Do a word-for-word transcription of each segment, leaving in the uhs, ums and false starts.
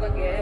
We'll be right back.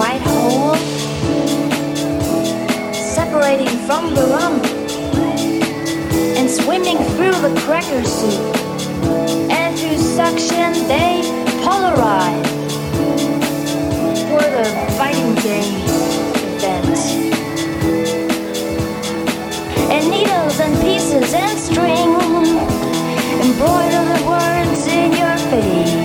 white hole separating from the rum and swimming through the cracker sea, and through suction they polarize for the fighting game event. And needles and pieces and string embroider the words in your face.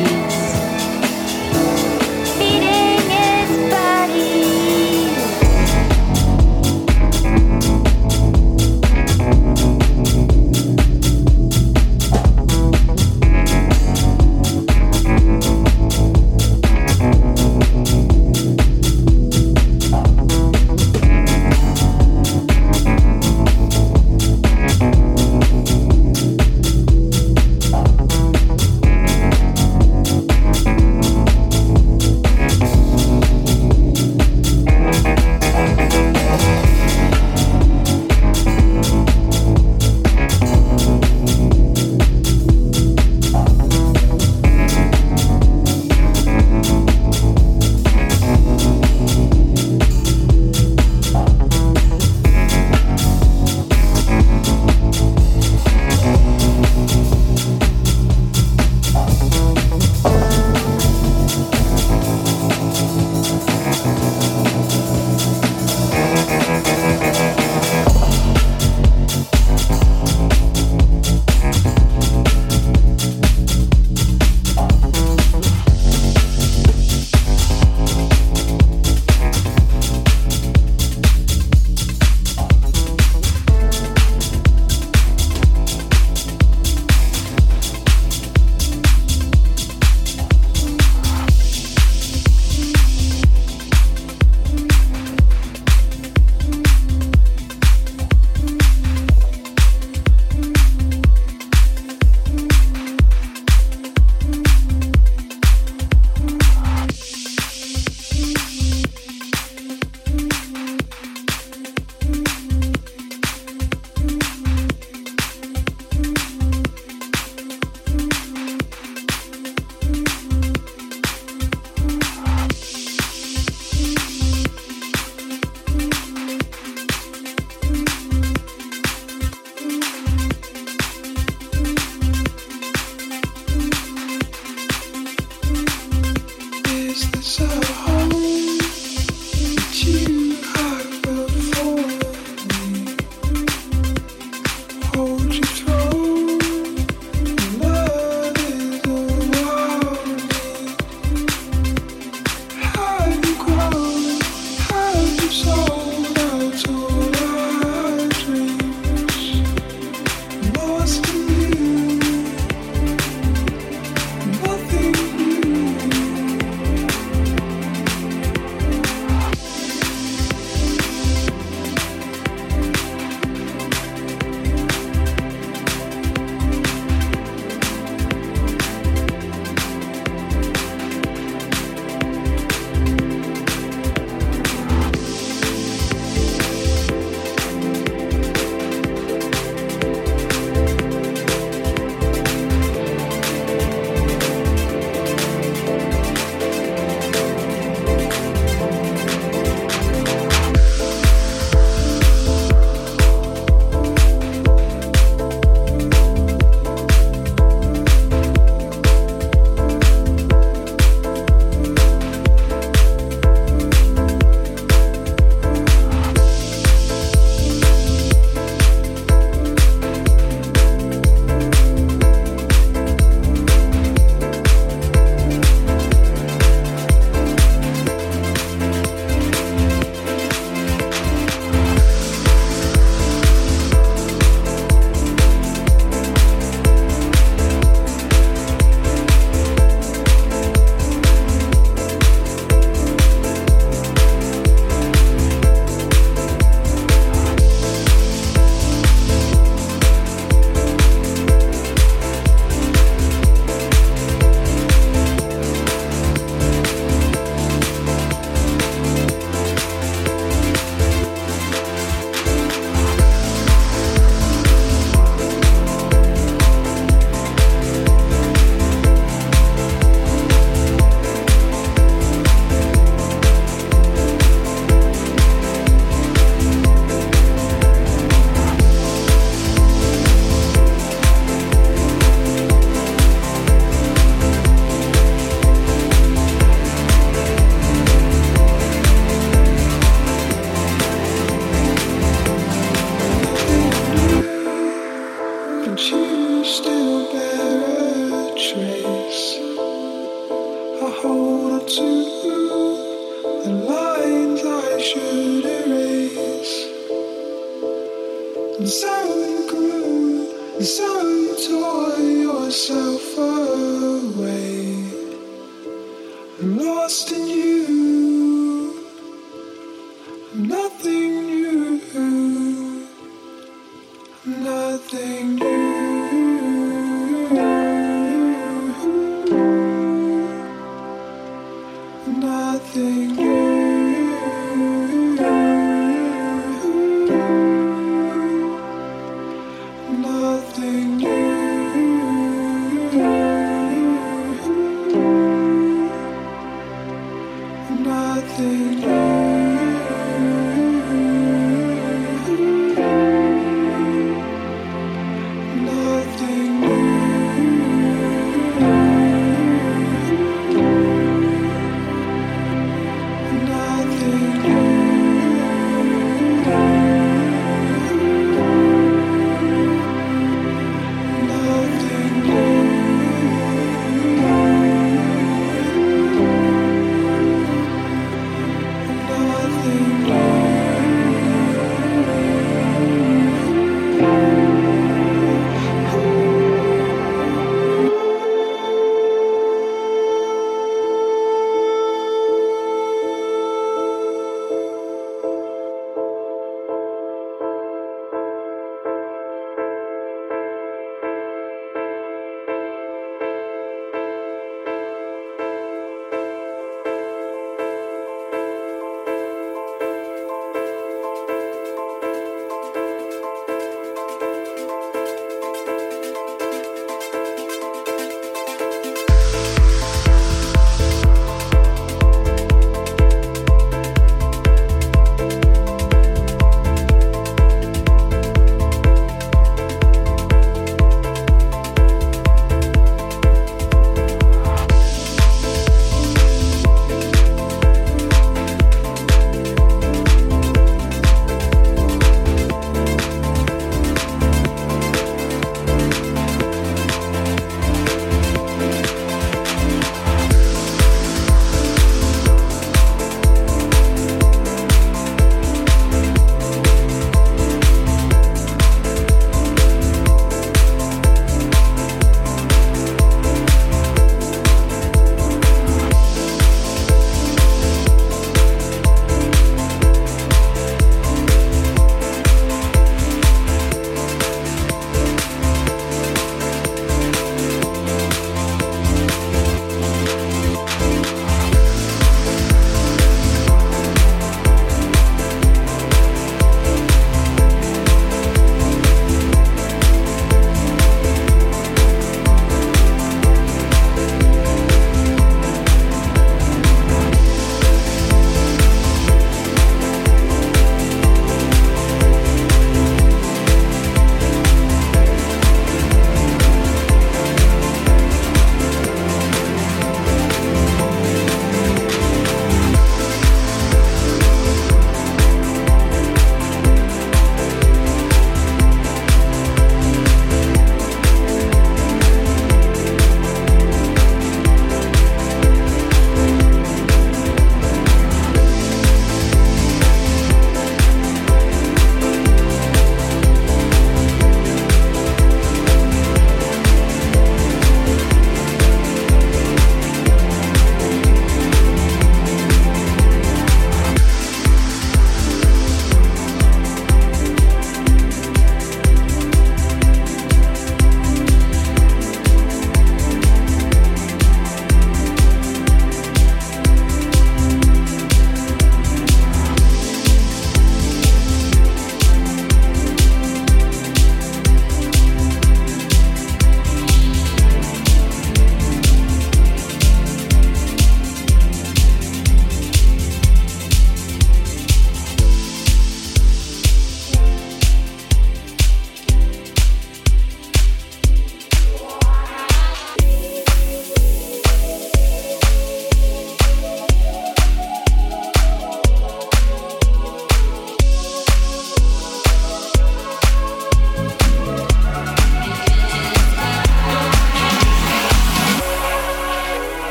holder to the lines I should erase. And so grew, and so you tore yourself away. I'm lost in you, I'm nothing new, I'm nothing new. Nothing new, nothing new, nothing new,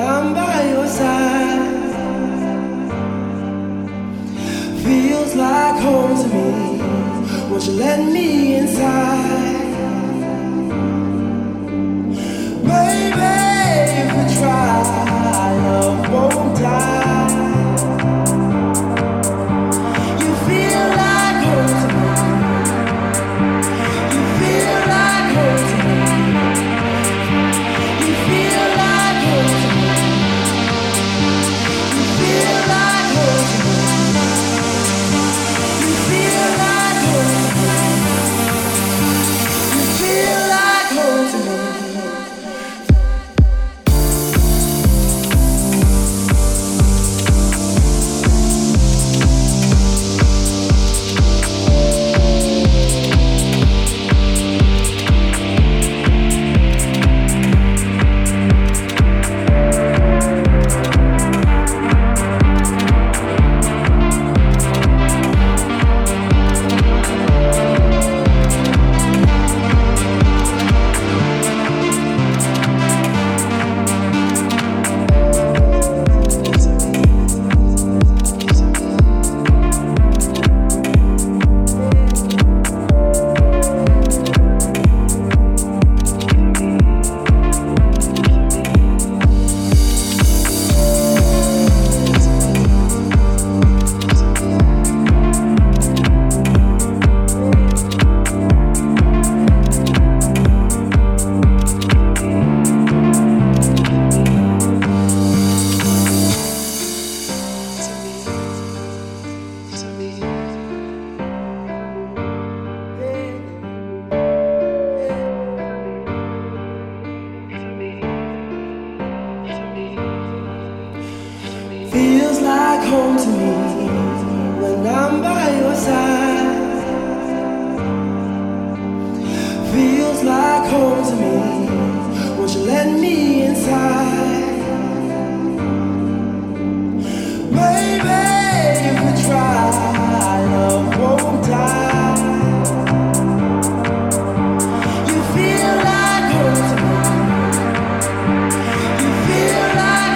I'm by your side. Feels like home to me. Won't you let me inside? Baby, if we try, love won't die. You feel like home to me. You feel like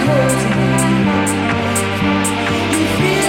home to me. You feel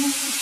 Yeah.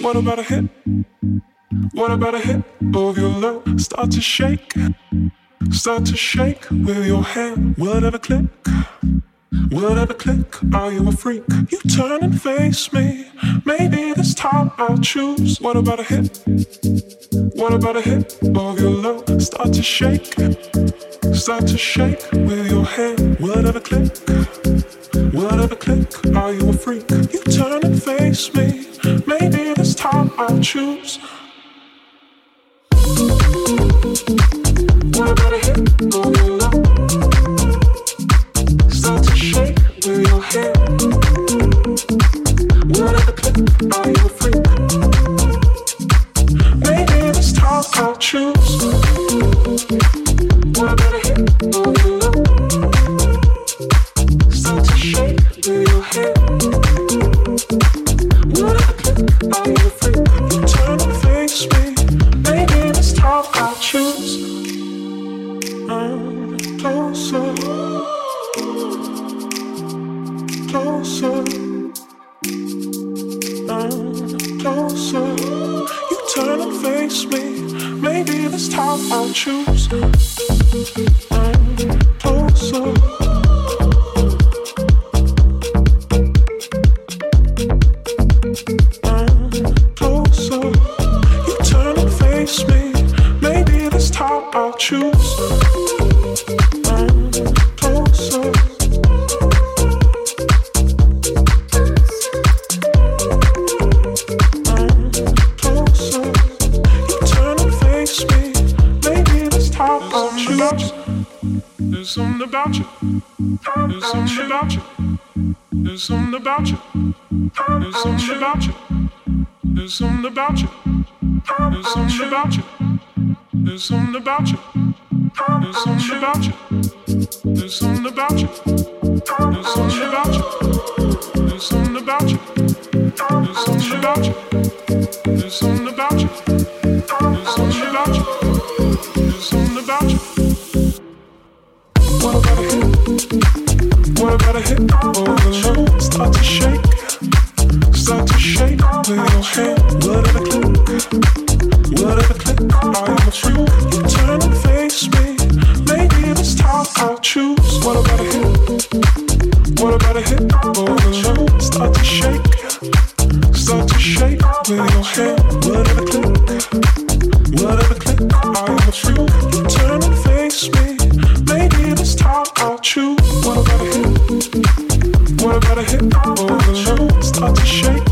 What about a hit? What about a hit of your love? Start to shake, start to shake with your hand. Will it ever click? Will it ever click? Are you a freak? You turn and face me. Maybe this time I'll choose. What about a hit? What about a hit of your love? Start to shake, start to shake with your hand. Will it ever click? Will it ever click? Are you a freak? You turn and face me. Maybe this time I'll choose. What about a hit of your love? Start to shake with your hand. Will it ever click? Are you a freak? Maybe this time I'll choose. What about a hit of your love? Start to shake with your head. Will it ever click? Are you a freak? You turn and face me. Maybe this time I'll choose. I'm closer, closer. I'm closer. You turn and face me. Maybe this time I'll choose. I'm closer. There's something about you. There's something about you. There's something about you. There's something about you. There's something about you. There's something about you. There's something about you. There's something about you. There's something about you. There's something about you. There's something about you. There's something about you. There's something about you. What about a hit? What about a hit? Start to shake, start to shake with your hand. Will it ever click? Will it ever click? I'm a freak. You turn and face me. Maybe this time I'll choose. What about a hit? What about a hit? Overload. Start to shake, start to shake with your hand. Will it ever click? Will it ever click? I'm a freak. You turn and face me. Maybe this time I'll choose. What about a hit? What about a hit overload? Start to shake,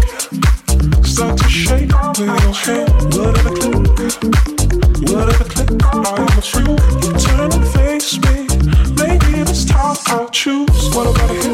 start to shake with your hand. Will it ever click? Will it ever click? I'm a freak. You turn and face me. Maybe this time I'll choose. What about a hit?